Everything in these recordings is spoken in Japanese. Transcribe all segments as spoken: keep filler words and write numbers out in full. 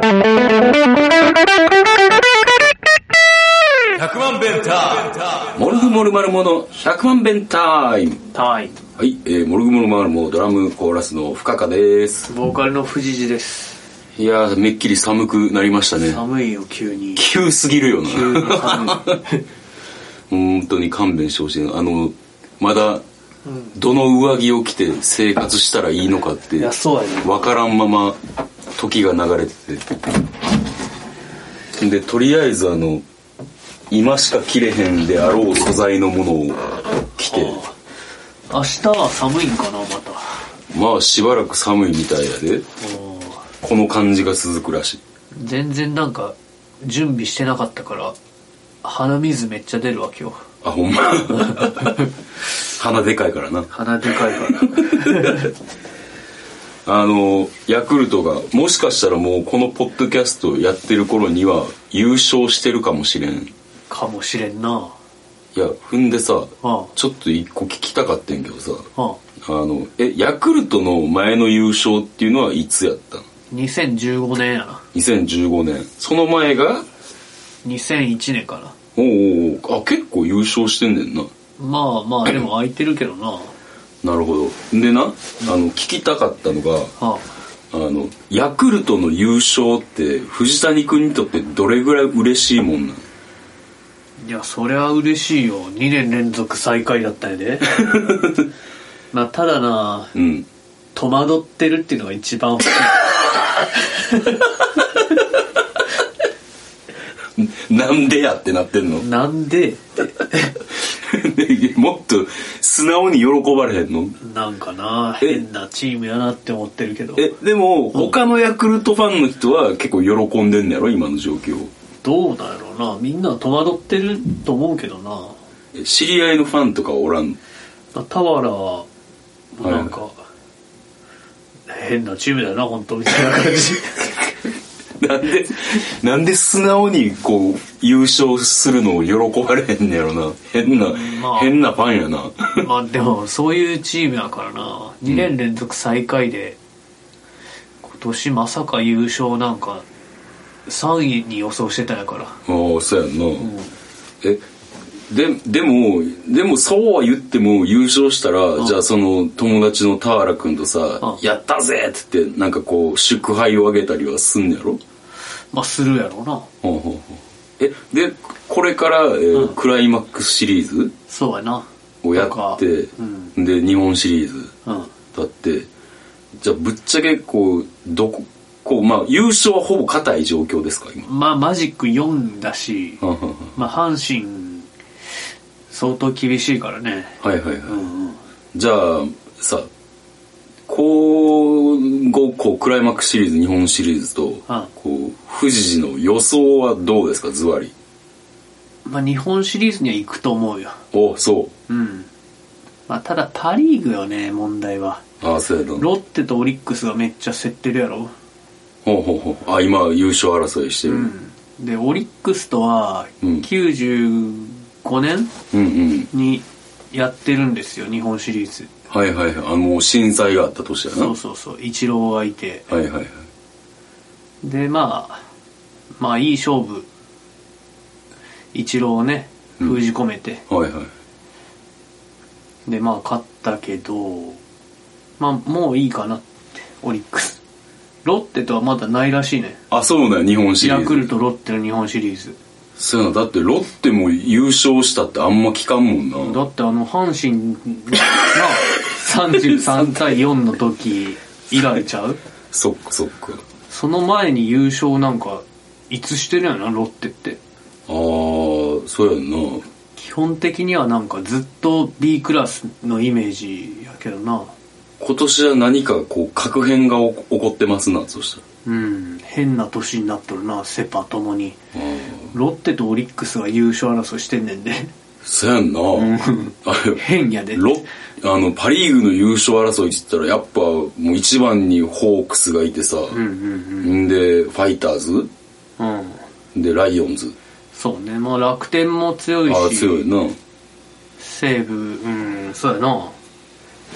ひゃくまん弁タイム、モルグモルマルモのひゃくまん弁タイムタイム、はい、えー、モルグモルマルモドラムコーラスの深川です。ボーカルの藤次です。いやー、めっきり寒くなりましたね。寒いよ、急に急すぎるよな、急に寒い本当に勘弁してほしいな。あの、まだどの上着を着て生活したらいいのかって分からんまま時が流れてて、でとりあえずあの今しか着れへんであろう素材のものを着て、明日は寒いんかな、またまあしばらく寒いみたいやで。この感じが続くらしい。全然なんか準備してなかったから鼻水めっちゃ出るわけよ。あ、ほんま鼻でかいからな。鼻でかいからあのヤクルトがもしかしたらもうこのポッドキャストやってる頃には優勝してるかもしれんかもしれんな。いや、踏んでさ、ああちょっと一個聞きたかったんけどさ、あああのえヤクルトの前の優勝っていうのはいつやったの？にせんじゅうごねんやな。にせんじゅうごねん。その前がにせんいちねんかな。おうおう、あ、結構優勝してんねんな。まあまあでも空いてるけどななるほど。でな、あの聞きたかったのが、はあ、あのヤクルトの優勝って藤谷君にとってどれぐらい嬉しいもんなの？いや、そりゃ嬉しいよ。にねん連続最下位だったんやでまあただな、うん、戸惑ってるっていうのが一番大きいなんでやってなってんの？なんでってもっと素直に喜ばれへんの？なんかな、変なチームやなって思ってるけど。えでも、うん、他のヤクルトファンの人は結構喜んでんねやろ、今の状況。どうだろうな、みんな戸惑ってると思うけどな。知り合いのファンとかおらんの？田原はなんか、はい、変なチームだな本当みたいな感じなんで、なんで素直にこう優勝するのを喜ばれへんねやろな。変な、まあ、変なファンやなまあでもそういうチームやからな。にねん連続最下位で、うん、今年まさか優勝なんかさんいに予想してたんやから。ああ、そうやんな、うん。えで、でも、でもそうは言っても優勝したら、ああじゃあその友達の田原君とさ、ああやったぜって言ってなんかこう祝杯をあげたりはすんやろ？まあするやろな。はあはあ、えでこれから、えーうん、クライマックスシリーズそうやなをやって、うん、で日本シリーズ、うん、だってじゃあぶっちゃけこうどここうまあ優勝はほぼ固い状況ですか今？まあマジックよんだし、はあはあ、まあ阪神相当厳しいからね。はいはいはい、うんうん。じゃあさ、今後こうクライマックスシリーズ、日本シリーズと、ああこう藤次の予想はどうですか、ズバリ？まあ日本シリーズには行くと思うよ。お、そう。うん。まあただパリーグよね、問題は。ああ、そうやな。ロッテとオリックスがめっちゃ競ってるやろ。ほうほうほう。あ、今優勝争いしてる。うん、でオリックスとはきゅうじゅうごねん、うんうん、にやってるんですよ、日本シリーズ。はいはいはい、あの震災があった年だな。そうそうそう、イチローがいて、はいはいはい。でまあまあいい勝負、イチローをね封じ込めて、うん、はいはい。でまあ勝ったけど、まあもういいかなって。オリックス、ロッテとはまだないらしいね。あ、そうだよ、日本シリーズ。ヤクルト、ロッテの日本シリーズ。そうな、だってロッテも優勝したってあんま聞かんもんな。だってあの阪神がさんじゅうさんたいよんの時以来ちゃうそっかそっか。その前に優勝なんかいつしてるやな、ロッテって。ああ、そうやんな。基本的にはなんかずっと B クラスのイメージやけどな。今年は何かこう確変が起こってますな。そしたらうん、変な年になっとるな、セパともに。ロッテとオリックスが優勝争いしてんねんで。そうやんな、うん、変やで。ロあのパリーグの優勝争いって言ったらやっぱもう一番にホークスがいてさ、うんうんうん、でファイターズ、うん、でライオンズ。そうね、まあ、楽天も強いし。あ、強いな。西武、うん、そうやな。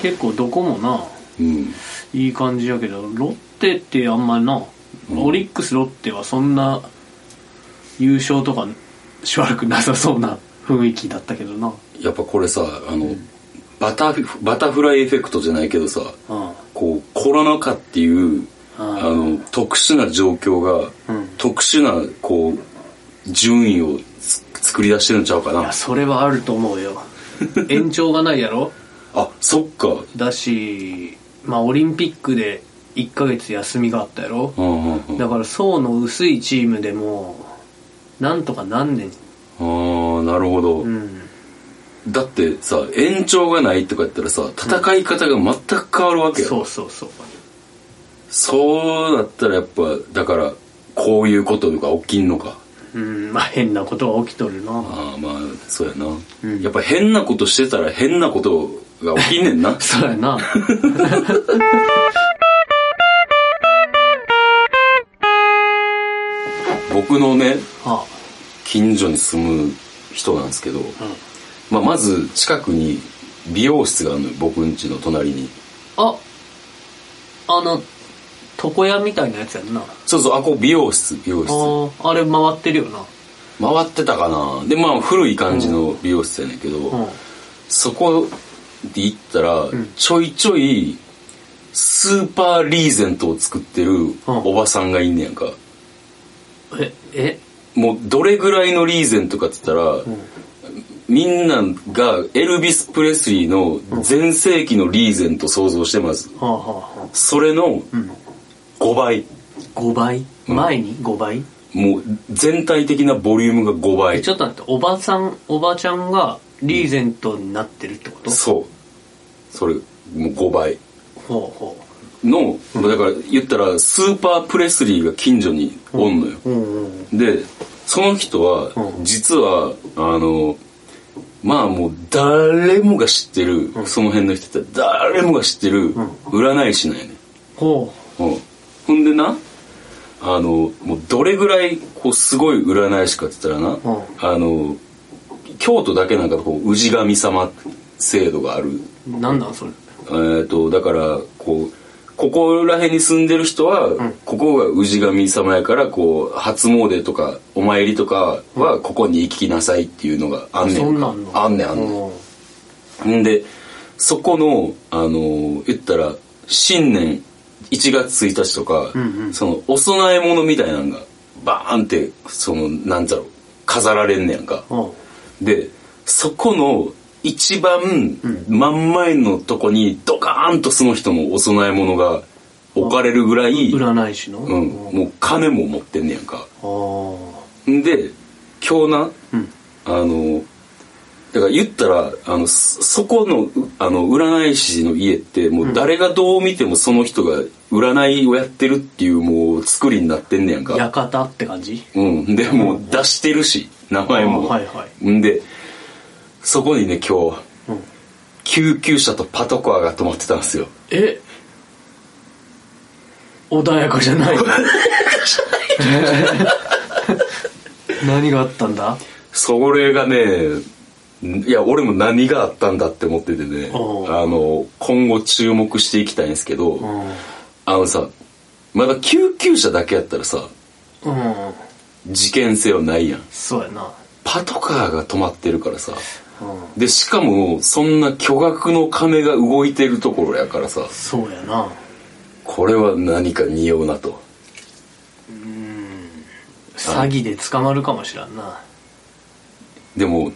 結構どこもな、うん、いい感じやけど、ロッテってあんまりなオリックスロッテはそんな優勝とかしばらくなさそうな雰囲気だったけどな。やっぱこれさ、あの、うん、バタフ、バタフライエフェクトじゃないけどさ、うん、こうコロナ禍っていうあの特殊な状況が、うん、特殊なこう順位をつ作り出してるんちゃうかな。いや、それはあると思うよ。延長がないやろ。あ、そっか。だし、まあオリンピックでいっかげつ休みがあったやろ、うんうんうん、だから層の薄いチームでもなんとかなんねん。ああ、なるほど、うん、だってさ、延長がないとかやったらさ、戦い方が全く変わるわけやろ、うん、そうそうそう。そうだったらやっぱだからこういうことが起きんのか。うん、まあ変なことが起きとるな。ああ、まあそうやな、うん、やっぱ変なことしてたら変なことが起きんねんな。そうやな。僕のね、はあ、近所に住む人なんですけど、うん、まあ、まず近くに美容室があるのよ、僕ん家の隣に。あ、あの床屋みたいなやつやんな。そうそう、あ、こう美容室、美容室。あ、あれ回ってるよな。回ってたかな。で、まあ古い感じの美容室やねんけど、うんうん、そこで行ったら、うん、ちょいちょいスーパーリーゼントを作ってるおばさんがいんねやんか。うん、え、え？もうどれぐらいのリーゼントかって言ったら、うん、みんながエルビス・プレスリーの全盛期のリーゼント想像してます。うん、それの、うん、ごばい。ごばい、うん、前にごばい、もう全体的なボリュームがごばい。ちょっと待って、おばさん、おばちゃんがリーゼントになってるってこと？うん、そう、それもうごばい。ほうほうの、うん、だから言ったらスーパープレスリーが近所におんのよ、うんうんうん、でその人は実は、うん、あのまあもう誰もが知ってる、うん、その辺の人って誰もが知ってる占い師なんやね、ほう、うん、ほんでな、あのもうどれぐらいこうすごい占い師かって言ったらな、うん、あの京都だけなんかこう氏神様制度がある。なんなんそれ。えーとだからこうここら辺に住んでる人は、うん、ここが氏神様やからこう初詣とかお参りとかはここに行きなさいっていうのがあんねんか、うん、そんなんのあんねん、あんねん。んでそこのあの言ったら新年いちがつついたちとか、うんうん、そのお供え物みたいなのがバーンってそのなんだろう飾られんねやんか、うん、でそこの一番真ん前のとこにドカーンとその人のお供え物が置かれるぐらい、占い師の、うん、もう金も持ってんねやんか。んで今日な、うん、あのだから言ったらあのそこのあの占い師の家ってもう誰がどう見てもその人が占いをやってるっていうもう作りになってんねやんか。館って感じ。うん。でもう出してるし名前も。はいはい。んでそこにね今日、うん、救急車とパトカーが止まってたんですよ。え？穏やかじゃない。何があったんだ？それがね。いや俺も何があったんだって思っててね、あの今後注目していきたいんですけど、あのさ、まだ救急車だけやったらさ、うん、事件性はないやん。そうやな。パトカーが止まってるからさ、うん、でしかもそんな巨額の金が動いてるところやからさ、そうやな。これは何か匂うなと。うーん、詐欺で捕まるかもしらんな。でも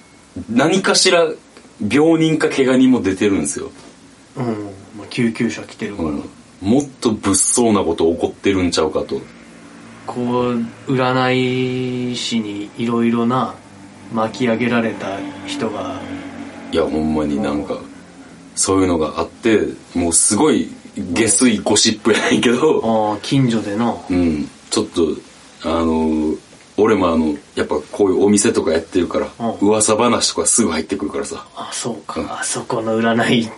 何かしら病人か怪我人も出てるんですよ。うん、まあ、救急車来てるから、うん、もっと物騒なこと起こってるんちゃうかと。こう占い師にいろいろな巻き上げられた人が、いやほんまになんかそういうのがあって、もうすごい下水ゴシップやないけど、うん、あ、近所でな、うん、ちょっとあの俺もあのやっぱこういうお店とかやってるから、うん、噂話とかすぐ入ってくるからさ。あ、そうか、うん、あそこの占い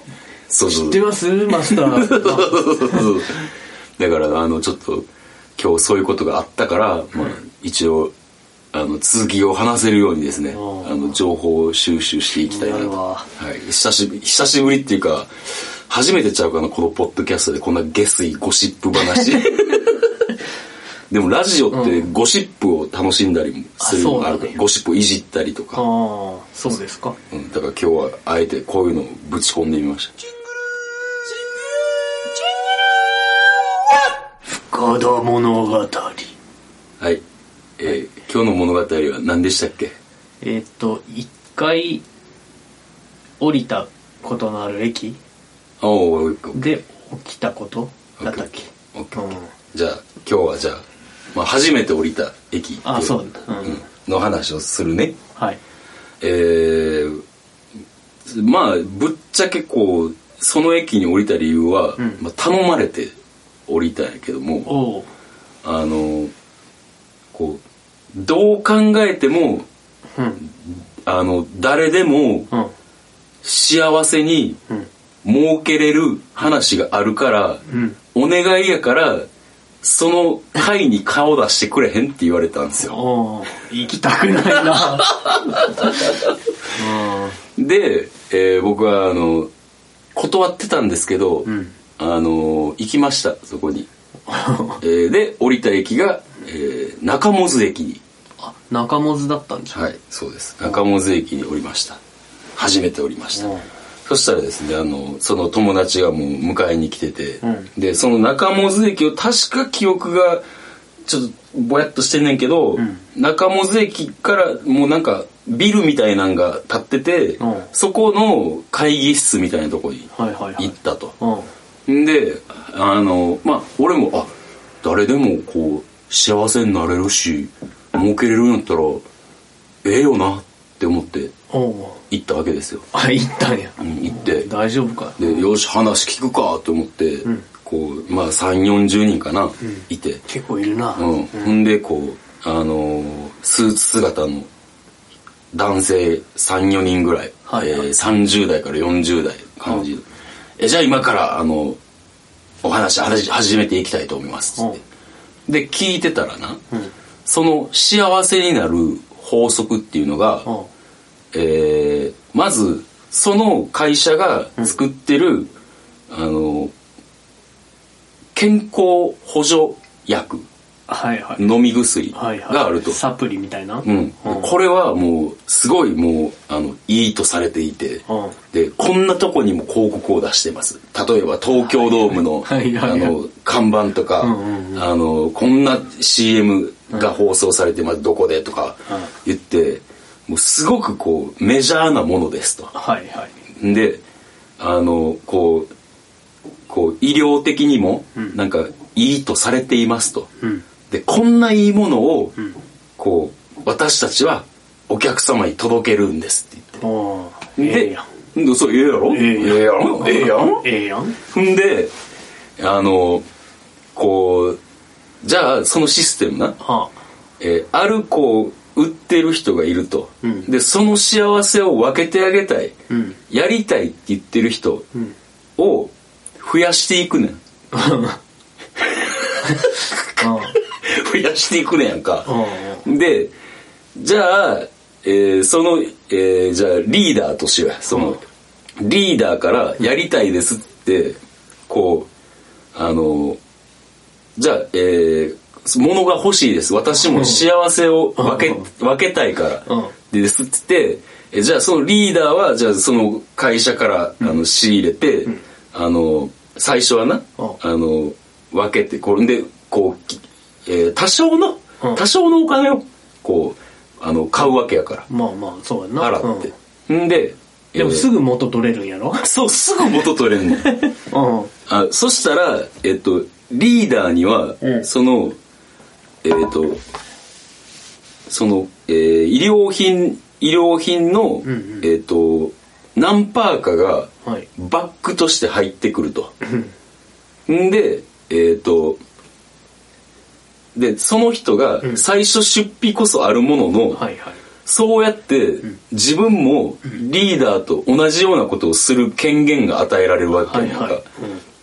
そうそう知ってますマスター。そうそうそうそうだからあのちょっと今日そういうことがあったから、うん、まあ、一応あの続きを話せるようにですね、うん、あの情報を収集していきたいなと、はい、久しぶり、久しぶりっていうか初めてちゃうかな、このポッドキャストでこんな下水ゴシップ話でもラジオってゴシップを楽しんだりもするのがあるから、うん、ゴシップをいじったりとか。ああ、そうですか、うん、だから今日はあえてこういうのをぶち込んでみました。深田物語。はい、えーはい、今日の物語は何でしたっけ。えー、っと一回降りたことのある駅で起きたことだったっけ。じゃあ今日はじゃあ、まあ、初めて降りた駅っていう、あ、そう、うん、の話をするね。はい。えー、まあぶっちゃけこうその駅に降りた理由は、うんまあ、頼まれて降りたんやけども、あのこうどう考えても、うん、あの誰でも、うん、幸せに儲けれる話があるから、うん、お願いやから。その会に顔出してくれへんって言われたんですよ。おー、行きたくないなで、えー、僕はあの断ってたんですけど、うん、あの行きましたそこに、えー、で降りた駅が、えー、中百舌駅に。あ、中百舌だったんじゃん。はい、そうです。中百舌駅に降りました。初めて降りました。そしたらですね、あのその友達がもう迎えに来てて、うん、でその中百舌駅を確か記憶がちょっとぼやっとしてんねんけど、うん、中百舌駅からもうなんかビルみたいなんが建ってて、うん、そこの会議室みたいなとこに行ったと、はいはいはい、であのまあ俺もあ誰でもこう幸せになれるし儲けれるんだったらええよなって思って行ったわけですよ。あ、行ったんや、うん、行って大丈夫かで、よし話聞くかと思って、うん、こうまあさんじゅうよんじゅうにんかな、うん、いて結構いるな、うん、ほんでこう、あのー、スーツ姿の男性 さん,よ 人ぐらい、はいはい、えー、さんじゅうだいからよんじゅうだい感じ、うん、えじゃあ今からあのお話始めていきたいと思いますって、うん、で聞いてたらな、うん、その幸せになる法則っていうのが、うん、えー、まずその会社が作ってる、うん、あの健康補助薬、はいはい、飲み薬があると、はいはい、サプリみたいな、うん、これはもうすごいもうあのいいとされていて、うん、でこんなとこにも広告を出してます。例えば東京ドームの、はいはい、あの看板とか、うんうんうん、あのこんな シーエム が放送されてます、うん、どこでとか言って、うん、もうすごくこうメジャーなものですと、はいはい、であのこうこう医療的にもなんかいいとされていますと、うん、でこんないいものをこう私たちはお客様に届けるんですって言って、で、ええやん、そうええやろ、ええやん、ええやん、ええやん、ふんであのこうじゃあそのシステムな、はあ、えー、あるこう売ってる人がいると、うん、でその幸せを分けてあげたい、うん、やりたいって言ってる人を増やしていくねん増やしていくねんやんか。でじゃあ、えー、その、えー、じゃあリーダーとしようや、その、うん、リーダーからやりたいですってこうあのじゃあ、えー物が欲しいです、私も幸せを分け、うん、分けたいからですってって、じゃあそのリーダーはじゃあその会社からあの仕入れて、うん、あの最初はな、うん、あの分けてこれでこう、えー、多少の、うん、多少のお金をこうあの買うわけやから、まあまあそうやな、払って、うん、ででもすぐ元取れるんやろそうすぐ元取れるんや、うん、あそしたら、えっと、リーダーには、うん、そのえー、とその、えー、医療品医療品の、うんうん、えー、と何パーかがバックとして入ってくると、はい、で、えー、とでその人が最初出費こそあるものの、うんはいはい、そうやって自分もリーダーと同じようなことをする権限が与えられるわけなんか、はいはい、うん、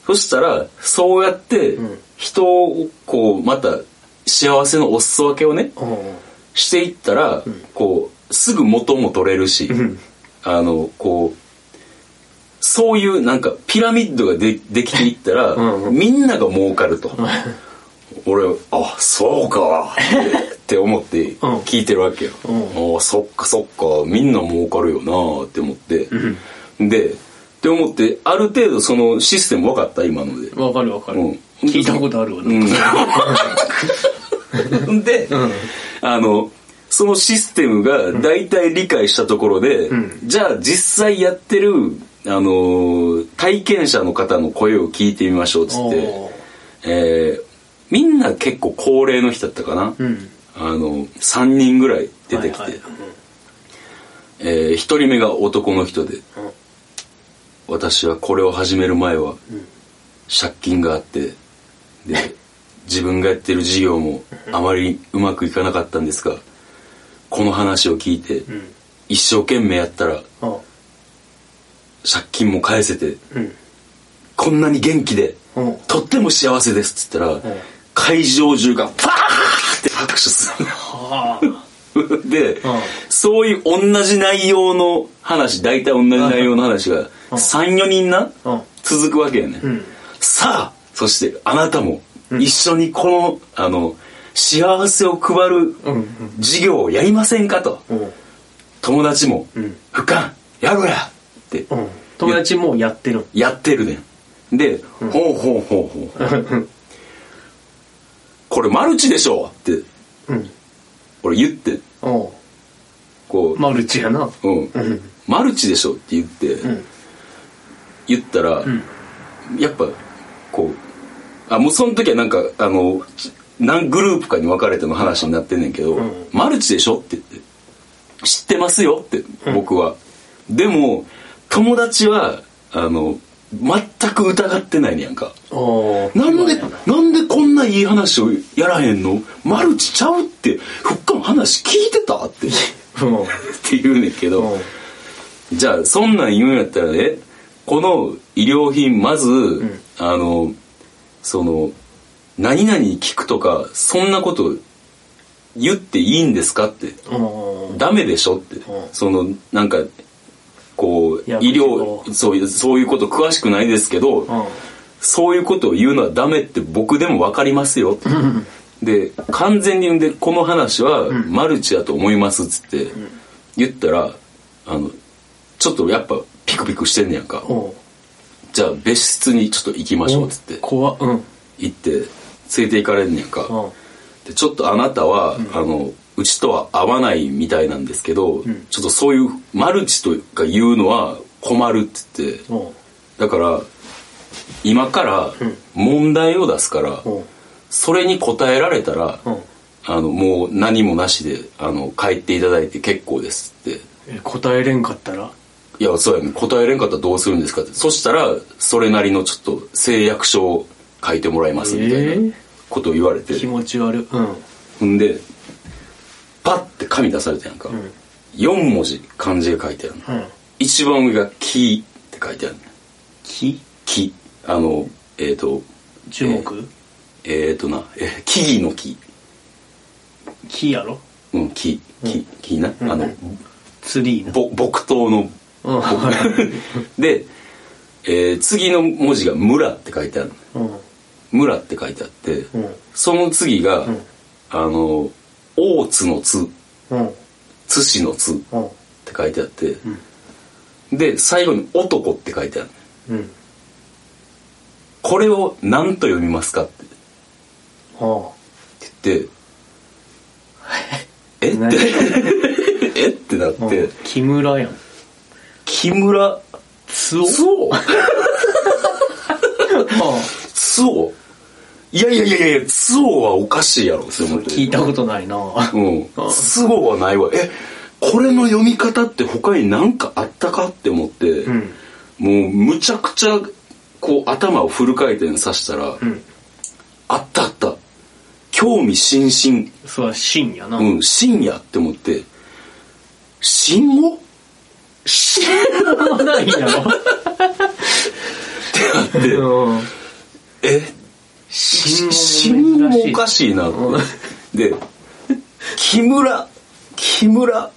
そしたらそうやって人をこうまた幸せのお裾分けをね、していったら、うん、こうすぐ元も取れるし、うん、あのこうそういうなんかピラミッドが で, できていったら、うん、みんなが儲かると俺あそうかって, って思って聞いてるわけよ、うん、あそっかそっかみんな儲かるよなって思って、うん、でって思ってある程度そのシステム分かった今ので分かる分かる、うん、聞いたことあるわな、うん、で、うん、あのそのシステムが大体理解したところで、うん、じゃあ実際やってる、あのー、体験者の方の声を聞いてみましょうっつって、えー、みんな結構高齢の人だったかな、うん、あのさんにんぐらい出てきて、はいはい、えー、ひとりめが男の人で、うん、私はこれを始める前は借金があってで自分がやってる事業もあまりうまくいかなかったんですがこの話を聞いて、うん、一生懸命やったら、ああ借金も返せて、うん、こんなに元気で、うん、とっても幸せですって言ったら、うん、会場中がパーって拍手する、はあ、で、ああそういう同じ内容の話大体同じ内容の話が さん,よ 人な、ああ続くわけよね、うん、さあそしてあなたも一緒にこの、うん、あの幸せを配る事業をやりませんかと、うん、友達も、うん、ふかんやぐらって、うん、友達もやってるやってるねで、うん、ほうほうほうほうこれマルチでしょって、うん、俺言っておうこうマルチやな、うん、マルチでしょって言って、うん、言ったら、うん、やっぱこうあもうその時はなんかあの何グループかに分かれての話になってんねんけど、うん、マルチでしょって言って知ってますよって僕は、うん、でも友達はあの全く疑ってないねやんかなんでなんでこんないい話をやらへんのマルチちゃうってふっかも話聞いてたって、うん、って言うねんけど、うん、じゃあそんなん言うんやったらねこの衣料品まず、うん、あのその何々聞くとかそんなこと言っていいんですかってダメでしょってそのなんかこう医療そういうそういうこと詳しくないですけどそういうことを言うのはダメって僕でも分かりますよってで完全にでこの話はマルチだと思いますっつって言ったらあのちょっとやっぱピクピクしてんねやんかじゃあ別室にちょっと行きましょうっつって怖うん行って連れて行かれんねんか、うん、でちょっとあなたは、うん、あのうちとは合わないみたいなんですけど、うん、ちょっとそういうマルチとか言うのは困るって言って、うん、だから今から問題を出すから、うん、それに答えられたら、うん、あのもう何もなしであの帰っていただいて結構ですってえ答えれんかったらいやそうやね答えれんかったらどうするんですかってそしたらそれなりのちょっと誓約書を書いてもらいますみたいなことを言われて、えー、気持ち悪い、うん、んでパッて紙出されてやんか、うん、よん文字漢字が書いてあるの、うん、一番上が木って書いてあるの木木あのえっ、ー、と樹木えっ、ーえー、とな、えー、木々の木木やろうん木木、うん、木な、うん、あのツリーなぼ木刀の、うん、で、えー、次の文字が村って書いてあるの、うん村って書いてあって、うん、その次が、うん、あの大津の津、うん、津市の津って書いてあって、うん、で最後に男って書いてある、うん、これを何と読みますかって、はあ、って言ってえってえってなって、うん、木村やん木村津男津男いやいやいやいや、ツオはおかしいやろって思って聞いたことないなうん。ツオはないわえ、これの読み方って他に何かあったかって思って、うん、もうむちゃくちゃこう頭をフル回転させたら、うん、あったあった興味津々そう深夜なうん深夜って思って深夜深夜ないやろってなって、うん、え新聞もおかしいなって、うん、で木村木村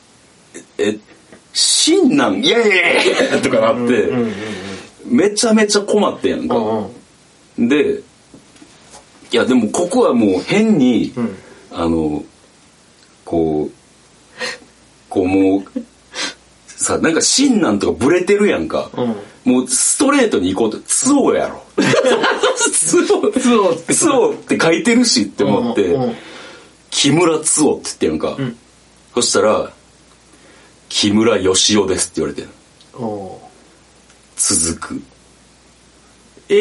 え新なんイエーイとかなって、うんうんうんうん、めちゃめちゃ困ってんやんか、うんうん、でいやでもここはもう変に、うん、あのこうこうもうさなんか信なんとかブレてるやんか、うん、もうストレートに行こうとツオやろツオツオってツオって書いてるしって思って、うんうん、木村ツオって言ってやんか、うん、そしたら木村義雄ですって言われてる続くえ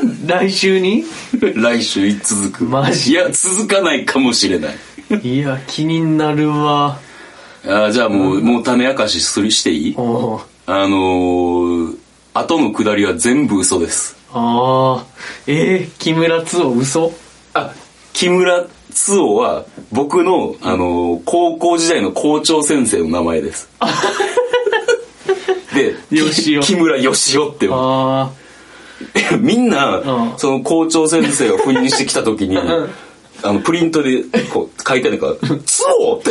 ー来週に来週に続くマジいや続かないかもしれないいや気になるわあじゃあもう、うん、もうため明かしするしていいおあのー、後の下りは全部嘘ですあえー、木村津雄嘘あ木村津雄は僕の、あのー、高校時代の校長先生の名前ですで木村義雄ってあみんなその校長先生を赴任してきた時にあのプリントでこう書いてあるから「ツオ!」って「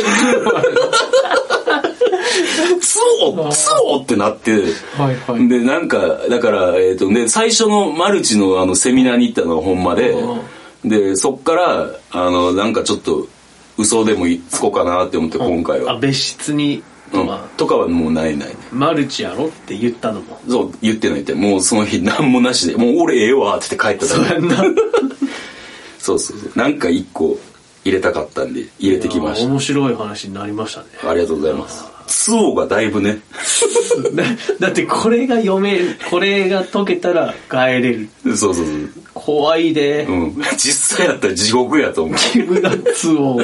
ツオ!」ツオってなって、はいはい、でなんかだから、えーとね、最初のマルチ の, あのセミナーに行ったのはほんまで、でそっからあのなんかちょっと嘘でもつこうかなって思って今回は。あ別室にうんまあ、とかはもうないない、ね、マルチやろって言ったのもそう言ってないってもうその日何もなしでもう俺ええわって帰っただけそうそうそうなんか一個入れたかったんで入れてきました。面白い話になりましたね。ありがとうございます。ツオがだいぶねだ, だってこれが読めるこれが解けたら帰れるそうそうそう怖いで、うん、実際やったら地獄やと思う木村ツオ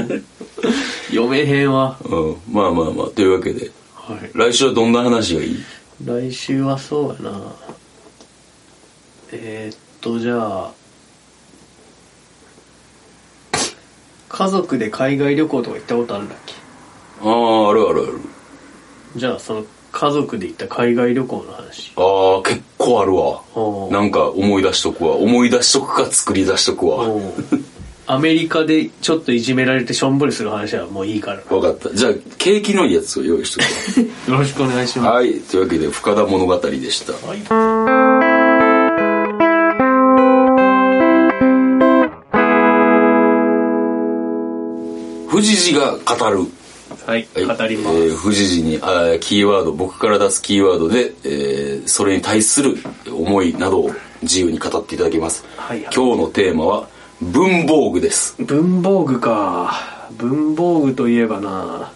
読めへんわ、うん、まあまあまあというわけで、はい、来週はどんな話がいい？来週はそうやなえー、っとじゃあ家族で海外旅行とか行ったことあるんだっけ？あああるあるある。じゃあその家族で行った海外旅行の話。ああ結構あるわ。なんか思い出しとくわ思い出しとくか作り出しとくわアメリカでちょっといじめられてしょんぼりする話はもういいから。分かった。じゃあ景気のいいやつを用意しとくよろしくお願いします。はいというわけで深田物語でした。はい藤次が語る。はい、はい、語ります。えー、藤次にあキーワード僕から出すキーワードで、えー、それに対する思いなどを自由に語っていただきます。はいはい、今日のテーマは文房具です。文房具か。文房具といえばな。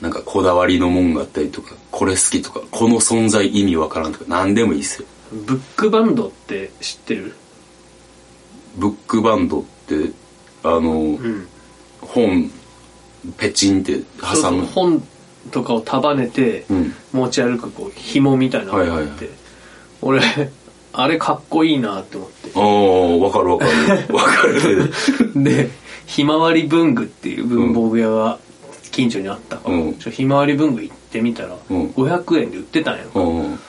なんかこだわりのもんがあったりとか、これ好きとか、この存在意味わからんとか、何でもいいですよ。ブックバンドって知ってる？ブックバンドってあの。うん本ペチンって挟むそうそう本とかを束ねて持ち歩くこう紐みたいなのがあって、うんはいはいはい、俺あれかっこいいなって思って。ああわかるわかるわかるでひまわり文具っていう文房具屋が近所にあったから、うん、ひまわり文具行ってみたらごひゃくえんで売ってたんやから、うん、で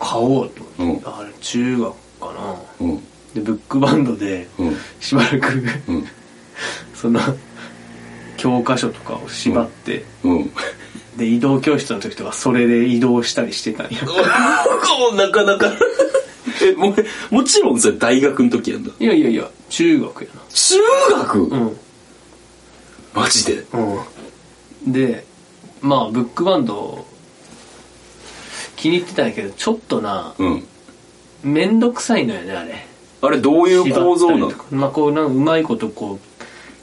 買おうと思って、うん、あれ中学かな、うん、でブックバンドでしばらく、うん、その教科書とかを縛って、うんうん、で移動教室の時とかそれで移動したりしてたんやなかなかえ も, もちろんそれ大学の時やんだ。いやいやいや中学やな。中学？うんマジで？うんでまあブックバンド気に入ってたんやけどちょっとな、うん、めんどくさいのよねあれ。あれどういう構造なの？まあこうなんかうまいことこう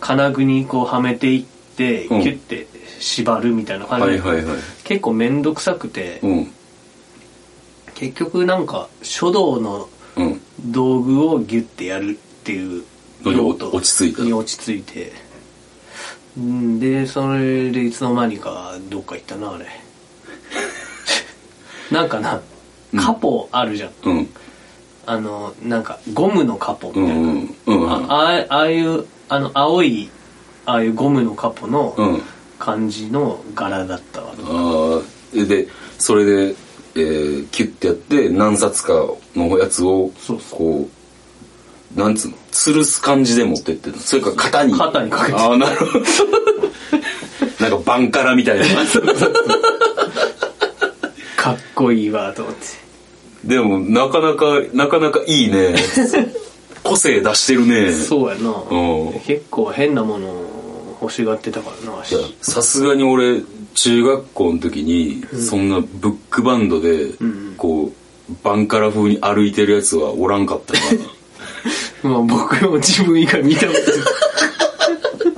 金具にこうはめていって、うん、キュッて縛るみたいな感じで、はいはいはい、結構面倒くさくて、うん、結局なんか書道の道具をギュッてやるっていう用途に落ち着いたに落ち着いてでそれでいつの間にかどっか行ったなあれなんかなカポあるじゃん、うんうん、あのなんかゴムのカポみたいな、うんうんうん、あ, ああいうあの青いああいうゴムのカポの感じの柄だったわ、うん、あでそれで、えー、キュッてやって何冊かのやつをこうなんつうの吊るす感じで持ってってそれから肩に肩にかけてあなるほどなんかバンカラみたいなかっこいいわと思って。でもなかなかなかなかいいね個性出してるね。そうやな、うん、結構変なものを欲しがってたからな。さすがに俺中学校の時にそんなブックバンドでこうバンカラ風に歩いてるやつはおらんかったからまあ僕も自分以外見たこと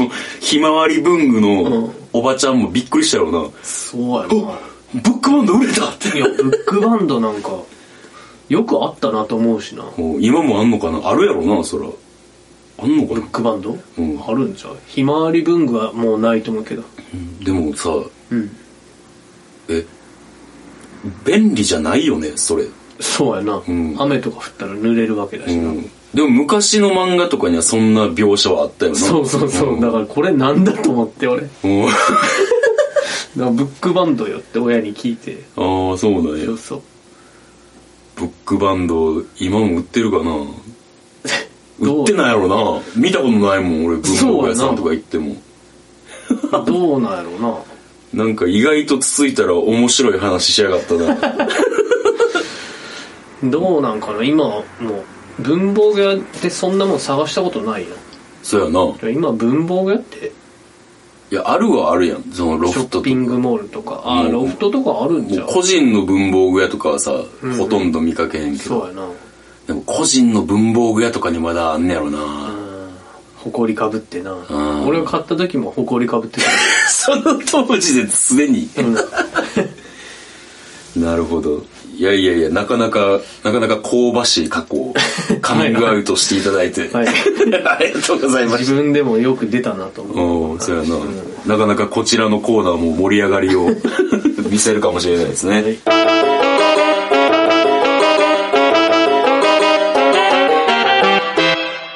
もうひまわり文具のおばちゃんもびっくりしたよな、うん、そうやな、ブックバンド売れたって。いやブックバンドなんかよくあったなと思うしな。今もあんのかな。あるやろな、そらあんのかなブックバンド、うん、あるんちゃう。ひまわり文具はもうないと思うけど、うん、でもさ、うん、え便利じゃないよねそれ。そうやな、うん、雨とか降ったら濡れるわけだしな、うん、でも昔の漫画とかにはそんな描写はあったよな。そうそうそう、うん、だからこれなんだと思って俺、うん、だからブックバンドよって親に聞いて。ああそうだね。そうそう、ブックバンド今も売ってるかな売ってないやろな、見たことないもん俺文房具屋さんとか行ってもどうなんやろうな。なんか意外とつついたら面白い話しやがったなどうなんかな、今もう文房具屋ってそんなもん探したことないよ。そうやな、今文房具屋って、いやあるはあるやん、そのロフトとかショッピングモールとか。あロフトとかあるんじゃん。個人の文房具屋とかはさ、うんうん、ほとんど見かけへんけど。そうやな、でも個人の文房具屋とかにまだあんねやろな。ほこりかぶってな、俺が買った時もほこりかぶってたその当時ですでに、うん、なるほど。いやいやいや、なかなかなかなか香ばしい過去をカミングアウトしていただいて、はい、ありがとうございます。自分でもよく出たなと思う。そうやな、うん、なかなかこちらのコーナーも盛り上がりを見せるかもしれないですね、は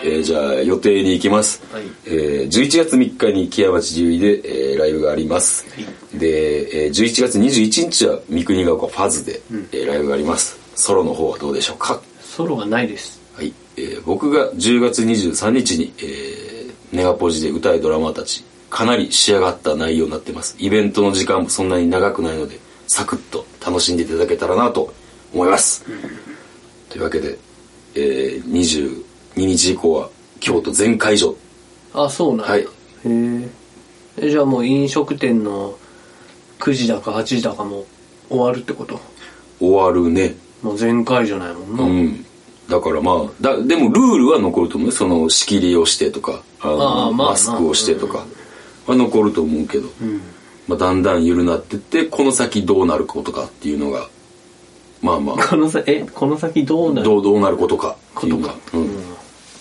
い。じゃあ予定に行きます、はい。えー、じゅういちがつみっかに木屋町十井で、えー、ライブがあります、はい、で、えー、じゅういちがつにじゅういちにちは三国ヶ丘ファズで、うん、えー、ライブがあります。ソロの方はどうでしょうか。ソロはないです、はい。えー、僕がじゅうがつにじゅうさんにちに、えー、ネガポジで歌いドラマたちかなり仕上がった内容になってます。イベントの時間もそんなに長くないのでサクッと楽しんでいただけたらなと思います、うん、というわけで、えー、にじゅうににち以降は京都全会場。あ、そうなんだ、はい。へえ、じゃあもう飲食店のくじだかはちじだかも終わるってこと。終わるね、もう全会場ないもんな、うん、だからまあだでもルールは残ると思う。その仕切りをしてとか、あのあ、まあ、マスクをしてとかは残ると思うけど、うん、まあ、だんだん緩なってって、この先どうなることかっていうのがまあまあこのさえこの先どうなるどうどうなることかっていうのが、うん、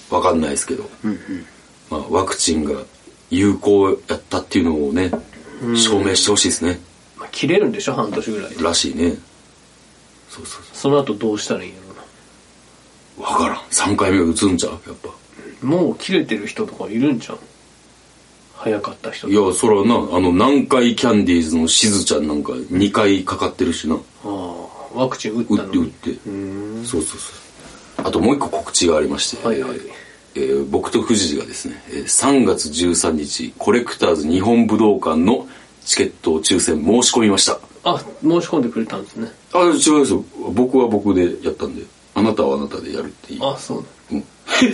分かんないですけど、うんうん、まあ、ワクチンが有効やったっていうのをね、うん、証明してほしいですね、まあ、切れるんでしょはんとしぐらいらしいね。そうそうそう、その後どうしたらいいのかな、分からん。さんかいめが打つんちゃう、やっぱもう切れてる人とかいるんちゃう、早かった人とか。いやそれはな、あの南海キャンディーズのしずちゃんなんかにかいかかってるしな、うん、ああワクチン打ったの、打って打って、うん、そうそうそう。あともう一個告知がありまして、はいはい、えー、僕と藤次がですね、さんがつじゅうさんにちコレクターズ日本武道館のチケットを抽選申し込みました。あ、申し込んでくれたんですね。あ、違いますよ、僕は僕でやったんで、あなたはあなたでやるっていう。あ、そうだ、うん、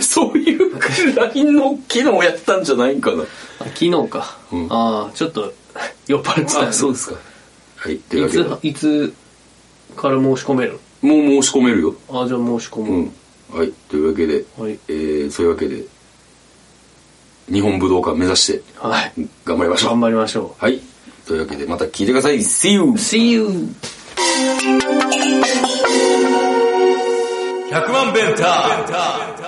そういうくらいの機能をやったんじゃないんかなあ、機能か、うん、ああちょっと酔っ払ってた。あ、そうですか、はい、っていうわけで、いつ、いつから申し込めるの。もう申し込めるよ。あ、じゃあ申し込む、うん、はい。というわけで、はい、えー、そういうわけで日本武道館目指して、はい、頑張りましょう。頑張りましょう。はい。というわけでまた聞いてください。See you。See you。ひゃくまんベンター。